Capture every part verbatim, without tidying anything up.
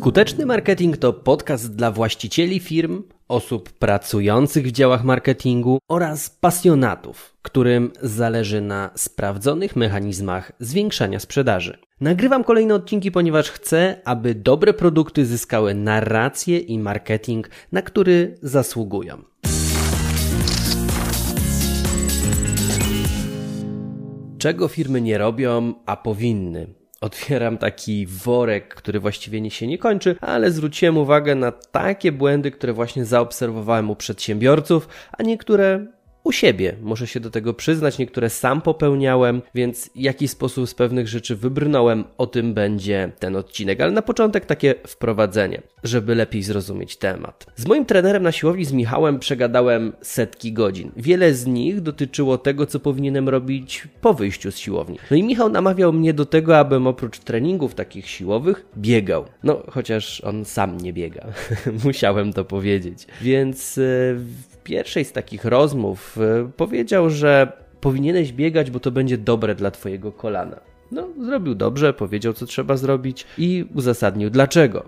Skuteczny marketing to podcast dla właścicieli firm, osób pracujących w działach marketingu oraz pasjonatów, którym zależy na sprawdzonych mechanizmach zwiększania sprzedaży. Nagrywam kolejne odcinki, ponieważ chcę, aby dobre produkty zyskały narrację i marketing, na który zasługują. Czego firmy nie robią, a powinny? Otwieram taki worek, który właściwie się nie kończy, ale zwróciłem uwagę na takie błędy, które właśnie zaobserwowałem u przedsiębiorców, a niektóre u siebie. Muszę się do tego przyznać, niektóre sam popełniałem, więc w jaki sposób z pewnych rzeczy wybrnąłem, o tym będzie ten odcinek. Ale na początek takie wprowadzenie, żeby lepiej zrozumieć temat. Z moim trenerem na siłowni, z Michałem, przegadałem setki godzin. Wiele z nich dotyczyło tego, co powinienem robić po wyjściu z siłowni. No i Michał namawiał mnie do tego, abym oprócz treningów takich siłowych biegał. No, chociaż on sam nie biega. Musiałem to powiedzieć. Więc w pierwszej z takich rozmów powiedział, że powinieneś biegać, bo to będzie dobre dla twojego kolana. No, zrobił dobrze, powiedział, co trzeba zrobić i uzasadnił dlaczego.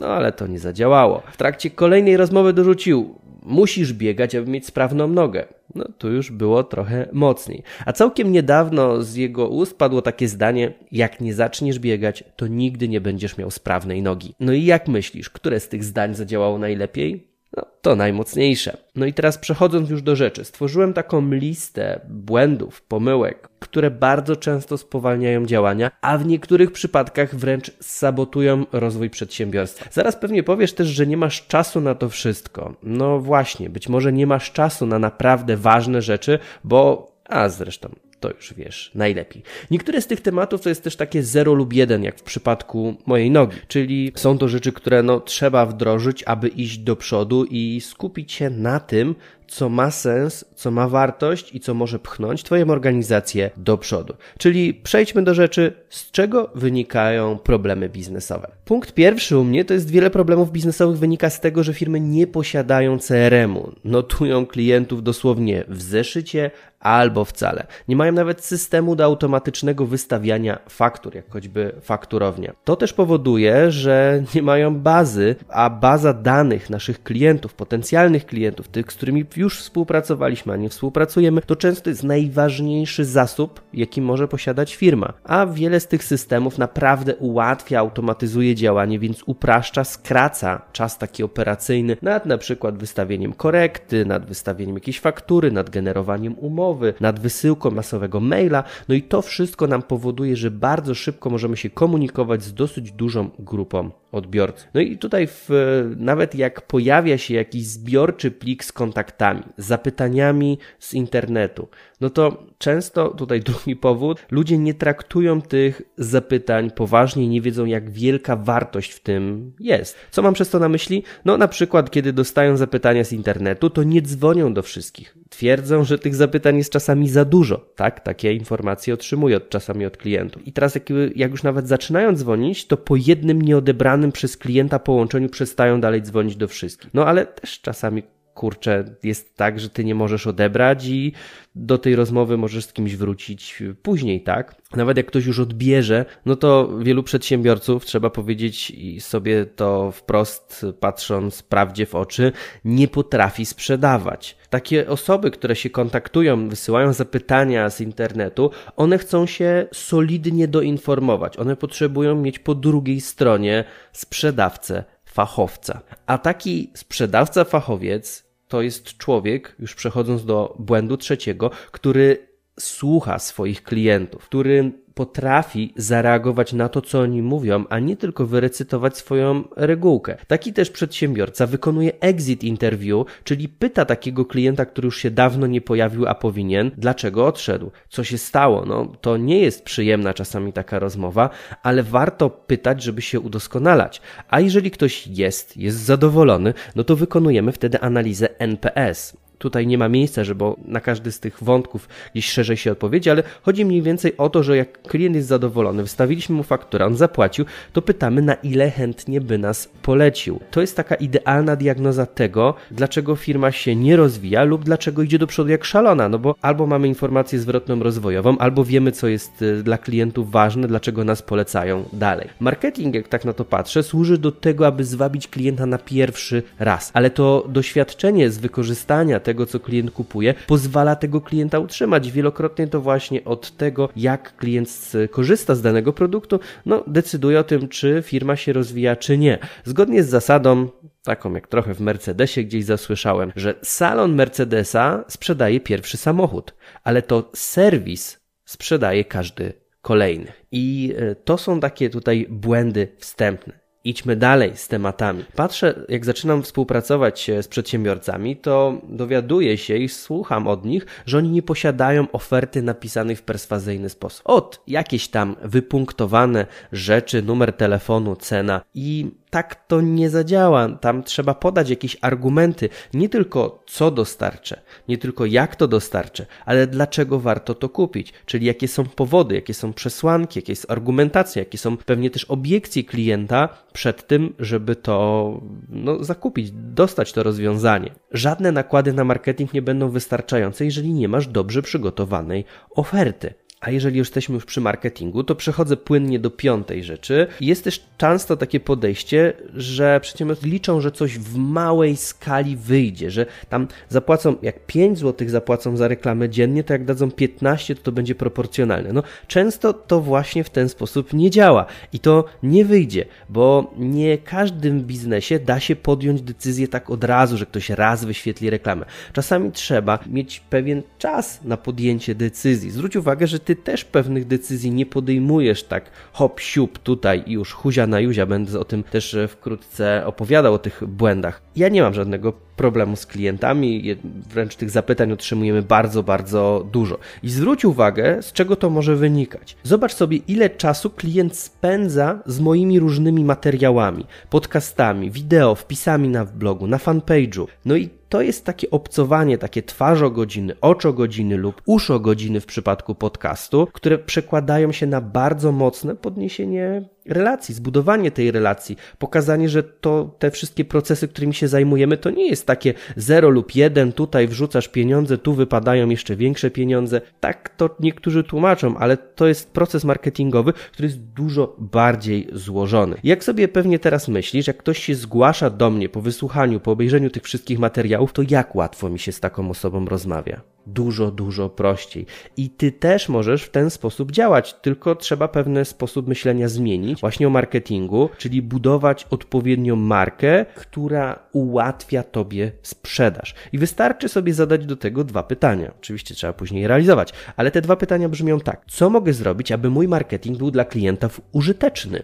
No, ale to nie zadziałało. W trakcie kolejnej rozmowy dorzucił: musisz biegać, aby mieć sprawną nogę. No, tu już było trochę mocniej. A całkiem niedawno z jego ust padło takie zdanie: jak nie zaczniesz biegać, to nigdy nie będziesz miał sprawnej nogi. No i jak myślisz, które z tych zdań zadziałało najlepiej? No, to najmocniejsze. No i teraz przechodząc już do rzeczy, stworzyłem taką listę błędów, pomyłek, które bardzo często spowalniają działania, a w niektórych przypadkach wręcz sabotują rozwój przedsiębiorstwa. Zaraz pewnie powiesz też, że nie masz czasu na to wszystko. No właśnie, być może nie masz czasu na naprawdę ważne rzeczy, bo... a zresztą... to już wiesz najlepiej. Niektóre z tych tematów to jest też takie zero lub jeden, jak w przypadku mojej nogi, czyli są to rzeczy, które no, trzeba wdrożyć, aby iść do przodu i skupić się na tym, co ma sens, co ma wartość i co może pchnąć twoją organizację do przodu. Czyli przejdźmy do rzeczy, z czego wynikają problemy biznesowe. Punkt pierwszy u mnie to jest: wiele problemów biznesowych wynika z tego, że firmy nie posiadają C R M u. Notują klientów dosłownie w zeszycie albo wcale. Nie mają nawet systemu do automatycznego wystawiania faktur, jak choćby fakturownia. To też powoduje, że nie mają bazy, a baza danych naszych klientów, potencjalnych klientów, tych, z którymi już współpracowaliśmy, a nie współpracujemy, to często jest najważniejszy zasób, jaki może posiadać firma. A wiele z tych systemów naprawdę ułatwia, automatyzuje działanie, więc upraszcza, skraca czas taki operacyjny nad na przykład wystawieniem korekty, nad wystawieniem jakiejś faktury, nad generowaniem umowy, nad wysyłką masowego maila. No i to wszystko nam powoduje, że bardzo szybko możemy się komunikować z dosyć dużą grupą odbiorców. No i tutaj w, nawet jak pojawia się jakiś zbiorczy plik z kontaktami, zapytaniami z internetu, no to często, tutaj drugi powód, ludzie nie traktują tych zapytań poważnie i nie wiedzą, jak wielka wartość w tym jest. Co mam przez to na myśli? No na przykład, kiedy dostają zapytania z internetu, to nie dzwonią do wszystkich. Twierdzą, że tych zapytań jest czasami za dużo, tak? Takie informacje otrzymuję od, czasami od klientów. I teraz jak, jak już nawet zaczynają dzwonić, to po jednym nieodebranym przez klienta połączeniu przestają dalej dzwonić do wszystkich. No ale też czasami kurczę, jest tak, że ty nie możesz odebrać i do tej rozmowy możesz z kimś wrócić później, tak? Nawet jak ktoś już odbierze, no to wielu przedsiębiorców, trzeba powiedzieć i sobie to wprost, patrząc prawdzie w oczy, nie potrafi sprzedawać. Takie osoby, które się kontaktują, wysyłają zapytania z internetu, one chcą się solidnie doinformować. One potrzebują mieć po drugiej stronie sprzedawcę, fachowca. A taki sprzedawca, fachowiec to jest człowiek, już przechodząc do błędu trzeciego, który słucha swoich klientów, który potrafi zareagować na to, co oni mówią, a nie tylko wyrecytować swoją regułkę. Taki też przedsiębiorca wykonuje exit interview, czyli pyta takiego klienta, który już się dawno nie pojawił, a powinien, dlaczego odszedł, co się stało. No, to nie jest przyjemna czasami taka rozmowa, ale warto pytać, żeby się udoskonalać. A jeżeli ktoś jest, jest zadowolony, no to wykonujemy wtedy analizę N P S. tutaj nie ma miejsca, żeby na każdy z tych wątków gdzieś szerzej się odpowiedzi, ale chodzi mniej więcej o to, że jak klient jest zadowolony, wystawiliśmy mu fakturę, on zapłacił, to pytamy, na ile chętnie by nas polecił. To jest taka idealna diagnoza tego, dlaczego firma się nie rozwija lub dlaczego idzie do przodu jak szalona, no bo albo mamy informację zwrotną rozwojową, albo wiemy, co jest dla klientów ważne, dlaczego nas polecają dalej. Marketing, jak tak na to patrzę, służy do tego, aby zwabić klienta na pierwszy raz, ale to doświadczenie z wykorzystania tego, co klient kupuje, pozwala tego klienta utrzymać. Wielokrotnie to właśnie od tego, jak klient korzysta z danego produktu, no decyduje o tym, czy firma się rozwija, czy nie. Zgodnie z zasadą, taką jak trochę w Mercedesie gdzieś zasłyszałem, że salon Mercedesa sprzedaje pierwszy samochód, ale to serwis sprzedaje każdy kolejny. I to są takie tutaj błędy wstępne. Idźmy dalej z tematami. Patrzę, jak zaczynam współpracować z przedsiębiorcami, to dowiaduję się i słucham od nich, że oni nie posiadają oferty napisanej w perswazyjny sposób. Od jakieś tam wypunktowane rzeczy, numer telefonu, cena i tak to nie zadziała. Tam trzeba podać jakieś argumenty, nie tylko co dostarczę, nie tylko jak to dostarczę, ale dlaczego warto to kupić, czyli jakie są powody, jakie są przesłanki, jakie jest argumentacja, jakie są pewnie też obiekcje klienta przed tym, żeby to no, zakupić, dostać to rozwiązanie. Żadne nakłady na marketing nie będą wystarczające, jeżeli nie masz dobrze przygotowanej oferty. A jeżeli jesteśmy już przy marketingu, to przechodzę płynnie do piątej rzeczy. Jest też często takie podejście, że przedsiębiorcy liczą, że coś w małej skali wyjdzie, że tam zapłacą, jak pięć złotych zapłacą za reklamę dziennie, to jak dadzą piętnaście, to to będzie proporcjonalne. No, często to właśnie w ten sposób nie działa i to nie wyjdzie, bo nie każdym biznesie da się podjąć decyzję tak od razu, że ktoś raz wyświetli reklamę. Czasami trzeba mieć pewien czas na podjęcie decyzji. Zwróć uwagę, że ty też pewnych decyzji nie podejmujesz tak hop, siup, tutaj i już huzia na juzia. Będę o tym też wkrótce opowiadał, o tych błędach. Ja nie mam żadnego problemu z klientami, wręcz tych zapytań otrzymujemy bardzo, bardzo dużo. I zwróć uwagę, z czego to może wynikać. Zobacz sobie, ile czasu klient spędza z moimi różnymi materiałami, podcastami, wideo, wpisami na blogu, na fanpage'u. No i to jest takie obcowanie, takie twarzogodziny, oczogodziny lub uszogodziny w przypadku podcastu, które przekładają się na bardzo mocne podniesienie relacji, zbudowanie tej relacji, pokazanie, że to te wszystkie procesy, którymi się zajmujemy, to nie jest takie zero lub jeden, tutaj wrzucasz pieniądze, tu wypadają jeszcze większe pieniądze. Tak to niektórzy tłumaczą, ale to jest proces marketingowy, który jest dużo bardziej złożony. Jak sobie pewnie teraz myślisz, jak ktoś się zgłasza do mnie po wysłuchaniu, po obejrzeniu tych wszystkich materiałów, to jak łatwo mi się z taką osobą rozmawia? Dużo, dużo prościej. I ty też możesz w ten sposób działać, tylko trzeba pewien sposób myślenia zmienić właśnie o marketingu, czyli budować odpowiednią markę, która ułatwia tobie sprzedaż. I wystarczy sobie zadać do tego dwa pytania. Oczywiście trzeba później realizować, ale te dwa pytania brzmią tak. Co mogę zrobić, aby mój marketing był dla klientów użyteczny?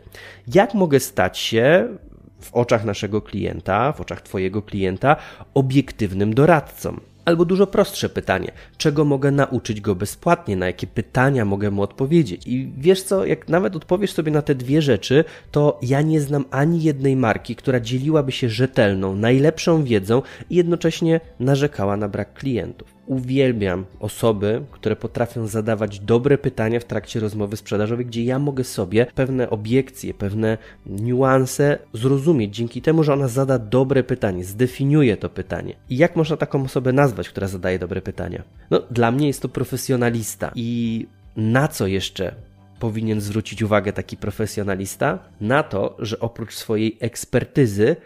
Jak mogę stać się w oczach naszego klienta, w oczach twojego klienta obiektywnym doradcą? Albo dużo prostsze pytanie, czego mogę nauczyć go bezpłatnie, na jakie pytania mogę mu odpowiedzieć. I wiesz co, jak nawet odpowiesz sobie na te dwie rzeczy, to ja nie znam ani jednej marki, która dzieliłaby się rzetelną, najlepszą wiedzą i jednocześnie narzekała na brak klientów. Uwielbiam osoby, które potrafią zadawać dobre pytania w trakcie rozmowy sprzedażowej, gdzie ja mogę sobie pewne obiekcje, pewne niuanse zrozumieć dzięki temu, że ona zada dobre pytanie, zdefiniuje to pytanie. I jak można taką osobę nazwać, która zadaje dobre pytania? No, dla mnie jest to profesjonalista. I na co jeszcze powinien zwrócić uwagę taki profesjonalista? Na to, że oprócz swojej ekspertyzy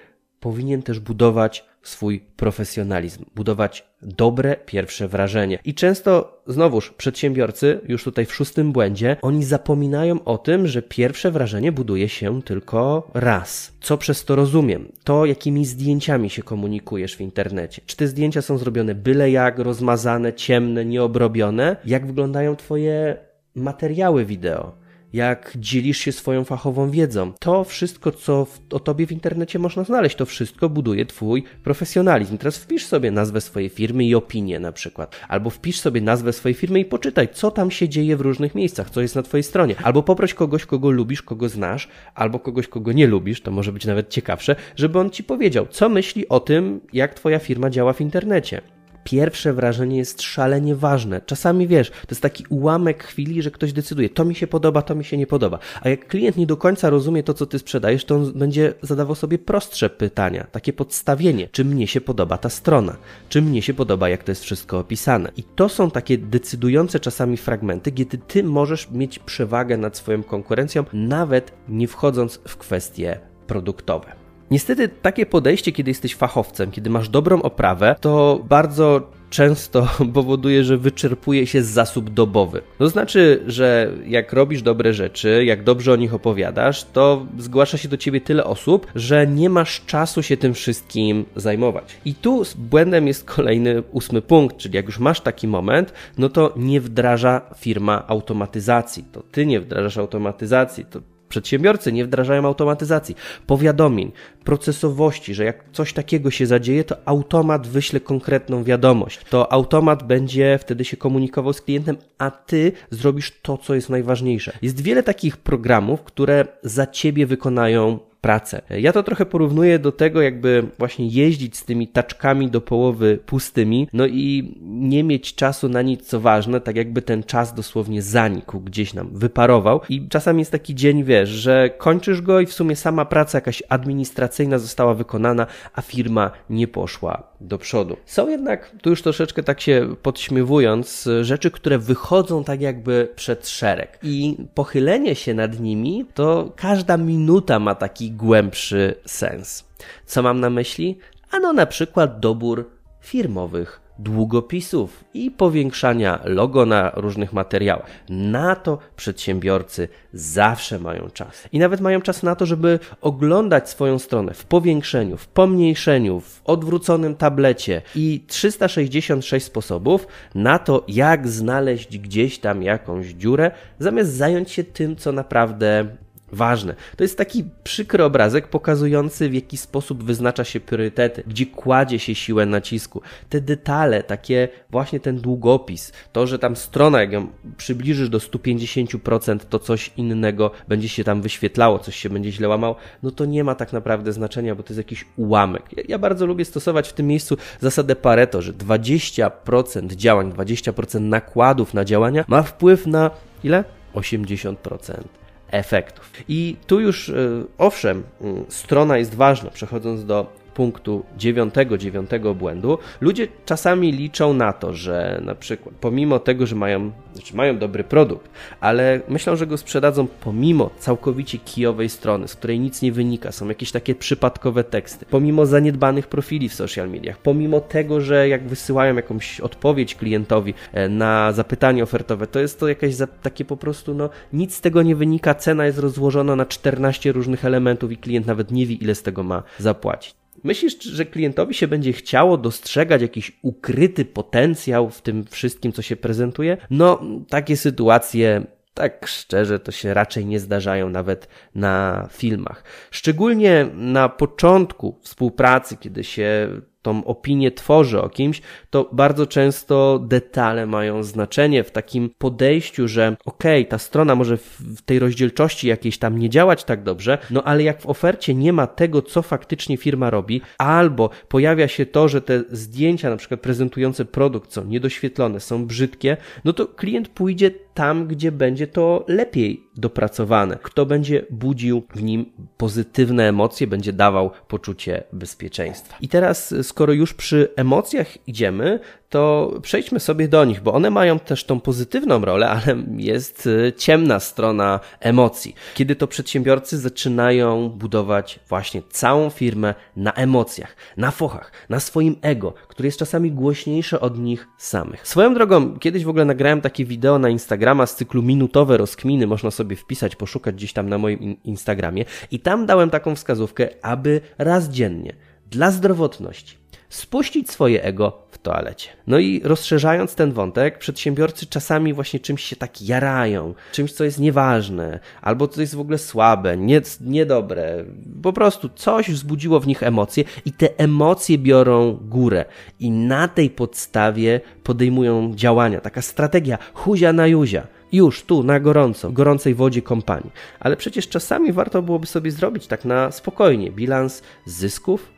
powinien też budować swój profesjonalizm, budować dobre pierwsze wrażenie. I często, znowuż, przedsiębiorcy, już tutaj w szóstym błędzie, oni zapominają o tym, że pierwsze wrażenie buduje się tylko raz. Co przez to rozumiem? To, jakimi zdjęciami się komunikujesz w internecie. Czy te zdjęcia są zrobione byle jak, rozmazane, ciemne, nieobrobione? Jak wyglądają twoje materiały wideo? Jak dzielisz się swoją fachową wiedzą. To wszystko, co w, o tobie w internecie można znaleźć, to wszystko buduje twój profesjonalizm. Teraz wpisz sobie nazwę swojej firmy i opinię na przykład. Albo wpisz sobie nazwę swojej firmy i poczytaj, co tam się dzieje w różnych miejscach, co jest na twojej stronie. Albo poproś kogoś, kogo lubisz, kogo znasz, albo kogoś, kogo nie lubisz, to może być nawet ciekawsze, żeby on ci powiedział, co myśli o tym, jak twoja firma działa w internecie. pierwsze wrażenie jest szalenie ważne. Czasami, wiesz, to jest taki ułamek chwili, że ktoś decyduje, to mi się podoba, to mi się nie podoba. A jak klient nie do końca rozumie to, co ty sprzedajesz, to on będzie zadawał sobie prostsze pytania, takie podstawienie. Czy mnie się podoba ta strona? Czy mnie się podoba, jak to jest wszystko opisane? I to są takie decydujące czasami fragmenty, kiedy ty możesz mieć przewagę nad swoją konkurencją, nawet nie wchodząc w kwestie produktowe. Niestety takie podejście, kiedy jesteś fachowcem, kiedy masz dobrą oprawę, to bardzo często powoduje, że wyczerpuje się zasób dobowy. To znaczy, że jak robisz dobre rzeczy, jak dobrze o nich opowiadasz, to zgłasza się do ciebie tyle osób, że nie masz czasu się tym wszystkim zajmować. I tu błędem jest kolejny ósmy punkt, czyli jak już masz taki moment, no to nie wdraża firma automatyzacji. To ty nie wdrażasz automatyzacji, to przedsiębiorcy nie wdrażają automatyzacji, powiadomień, procesowości, że jak coś takiego się zadzieje, to automat wyśle konkretną wiadomość. To automat będzie wtedy się komunikował z klientem, a ty zrobisz to, co jest najważniejsze. Jest wiele takich programów, które za ciebie wykonają pracę. Ja to trochę porównuję do tego, jakby właśnie jeździć z tymi taczkami do połowy pustymi, no i nie mieć czasu na nic, co ważne, tak jakby ten czas dosłownie zanikł, gdzieś nam wyparował. I czasami jest taki dzień, wiesz, że kończysz go i w sumie sama praca jakaś administracyjna została wykonana, a firma nie poszła do przodu. Są jednak, tu już troszeczkę tak się podśmiewując, rzeczy, które wychodzą tak jakby przed szereg. I pochylenie się nad nimi, to każda minuta ma taki głębszy sens. Co mam na myśli? Ano na przykład dobór firmowych długopisów i powiększania logo na różnych materiałach. Na to przedsiębiorcy zawsze mają czas. I nawet mają czas na to, żeby oglądać swoją stronę w powiększeniu, w pomniejszeniu, w odwróconym tablecie i trzysta sześćdziesiąt sześć sposobów na to, jak znaleźć gdzieś tam jakąś dziurę, zamiast zająć się tym, co naprawdę ważne. To jest taki przykry obrazek pokazujący, w jaki sposób wyznacza się priorytety, gdzie kładzie się siłę nacisku. Te detale, takie właśnie ten długopis, to, że tam strona, jak ją przybliżysz do sto pięćdziesiąt procent, to coś innego będzie się tam wyświetlało, coś się będzie źle łamało, no to nie ma tak naprawdę znaczenia, bo to jest jakiś ułamek. Ja, ja bardzo lubię stosować w tym miejscu zasadę Pareto, że dwadzieścia procent działań, dwadzieścia procent nakładów na działania ma wpływ na ile? osiemdziesiąt procent. Efektów. I tu już yy, owszem, yy, strona jest ważna, przechodząc do punktu dziewiątego, dziewiątego błędu. Ludzie czasami liczą na to, że na przykład pomimo tego, że mają, znaczy mają dobry produkt, ale myślą, że go sprzedadzą pomimo całkowicie kijowej strony, z której nic nie wynika, są jakieś takie przypadkowe teksty, pomimo zaniedbanych profili w social mediach, pomimo tego, że jak wysyłają jakąś odpowiedź klientowi na zapytanie ofertowe, to jest to jakieś za, takie po prostu, no nic z tego nie wynika, cena jest rozłożona na czternaście różnych elementów i klient nawet nie wie, ile z tego ma zapłacić. Myślisz, że klientowi się będzie chciało dostrzegać jakiś ukryty potencjał w tym wszystkim, co się prezentuje? No, takie sytuacje, tak szczerze, to się raczej nie zdarzają nawet na filmach. Szczególnie na początku współpracy, kiedy się tą opinię tworzy o kimś, to bardzo często detale mają znaczenie w takim podejściu, że okej, okay, ta strona może w tej rozdzielczości jakiejś tam nie działać tak dobrze, no ale jak w ofercie nie ma tego, co faktycznie firma robi, albo pojawia się to, że te zdjęcia na przykład prezentujące produkt są niedoświetlone, są brzydkie, no to klient pójdzie tam, gdzie będzie to lepiej dopracowane, kto będzie budził w nim pozytywne emocje, będzie dawał poczucie bezpieczeństwa. I teraz, skoro już przy emocjach idziemy, to przejdźmy sobie do nich, bo one mają też tą pozytywną rolę, ale jest ciemna strona emocji. Kiedy to przedsiębiorcy zaczynają budować właśnie całą firmę na emocjach, na fochach, na swoim ego, które jest czasami głośniejsze od nich samych. Swoją drogą, kiedyś w ogóle nagrałem takie wideo na Instagrama z cyklu Minutowe Rozkminy, można sobie wpisać, poszukać gdzieś tam na moim Instagramie i tam dałem taką wskazówkę, aby raz dziennie dla zdrowotności spuścić swoje ego w toalecie. No i rozszerzając ten wątek, przedsiębiorcy czasami właśnie czymś się tak jarają, czymś, co jest nieważne, albo co jest w ogóle słabe, nie, niedobre. Po prostu coś wzbudziło w nich emocje i te emocje biorą górę i na tej podstawie podejmują działania. Taka strategia huzia na juzia. Już tu, na gorąco, w gorącej wodzie kompanii. Ale przecież czasami warto byłoby sobie zrobić tak na spokojnie bilans zysków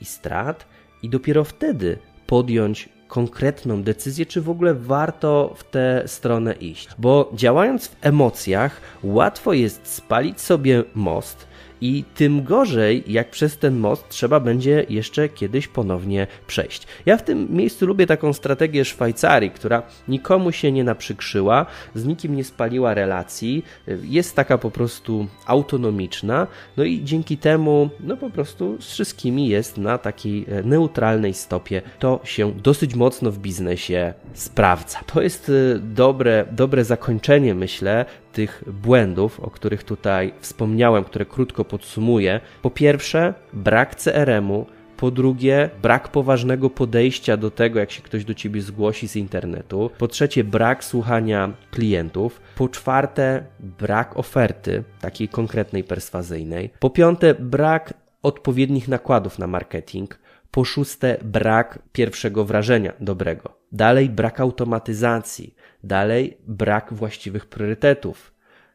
i strat i dopiero wtedy podjąć konkretną decyzję, czy w ogóle warto w tę stronę iść. Bo działając w emocjach, łatwo jest spalić sobie most i tym gorzej, jak przez ten most trzeba będzie jeszcze kiedyś ponownie przejść. Ja w tym miejscu lubię taką strategię Szwajcarii, która nikomu się nie naprzykrzyła, z nikim nie spaliła relacji, jest taka po prostu autonomiczna, no i dzięki temu no po prostu z wszystkimi jest na takiej neutralnej stopie. To się dosyć mocno w biznesie sprawdza. To jest dobre, dobre zakończenie, myślę, tych błędów, o których tutaj wspomniałem, które krótko podsumuję. Po pierwsze, brak C R M u. Po drugie, brak poważnego podejścia do tego, jak się ktoś do Ciebie zgłosi z internetu. Po trzecie, brak słuchania klientów. Po czwarte, brak oferty, takiej konkretnej, perswazyjnej. Po piąte, brak odpowiednich nakładów na marketing. Po szóste, brak pierwszego wrażenia dobrego. Dalej, brak automatyzacji. Dalej, brak właściwych priorytetów.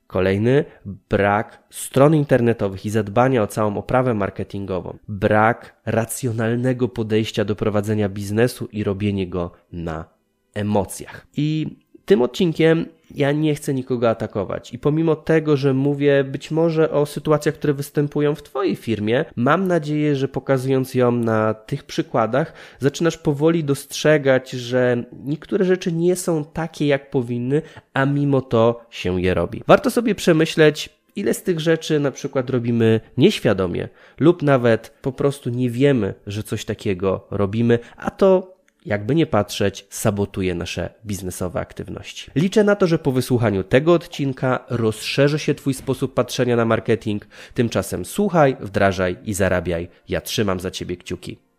Kolejny, brak stron internetowych i zadbania o całą oprawę marketingową. Brak racjonalnego podejścia do prowadzenia biznesu i robienia go na emocjach. I tym odcinkiem ja nie chcę nikogo atakować i pomimo tego, że mówię być może o sytuacjach, które występują w Twojej firmie, mam nadzieję, że pokazując ją na tych przykładach, zaczynasz powoli dostrzegać, że niektóre rzeczy nie są takie, jak powinny, a mimo to się je robi. Warto sobie przemyśleć, ile z tych rzeczy na przykład robimy nieświadomie lub nawet po prostu nie wiemy, że coś takiego robimy, a to jakby nie patrzeć, sabotuje nasze biznesowe aktywności. Liczę na to, że po wysłuchaniu tego odcinka rozszerzy się Twój sposób patrzenia na marketing. Tymczasem słuchaj, wdrażaj i zarabiaj. Ja trzymam za Ciebie kciuki.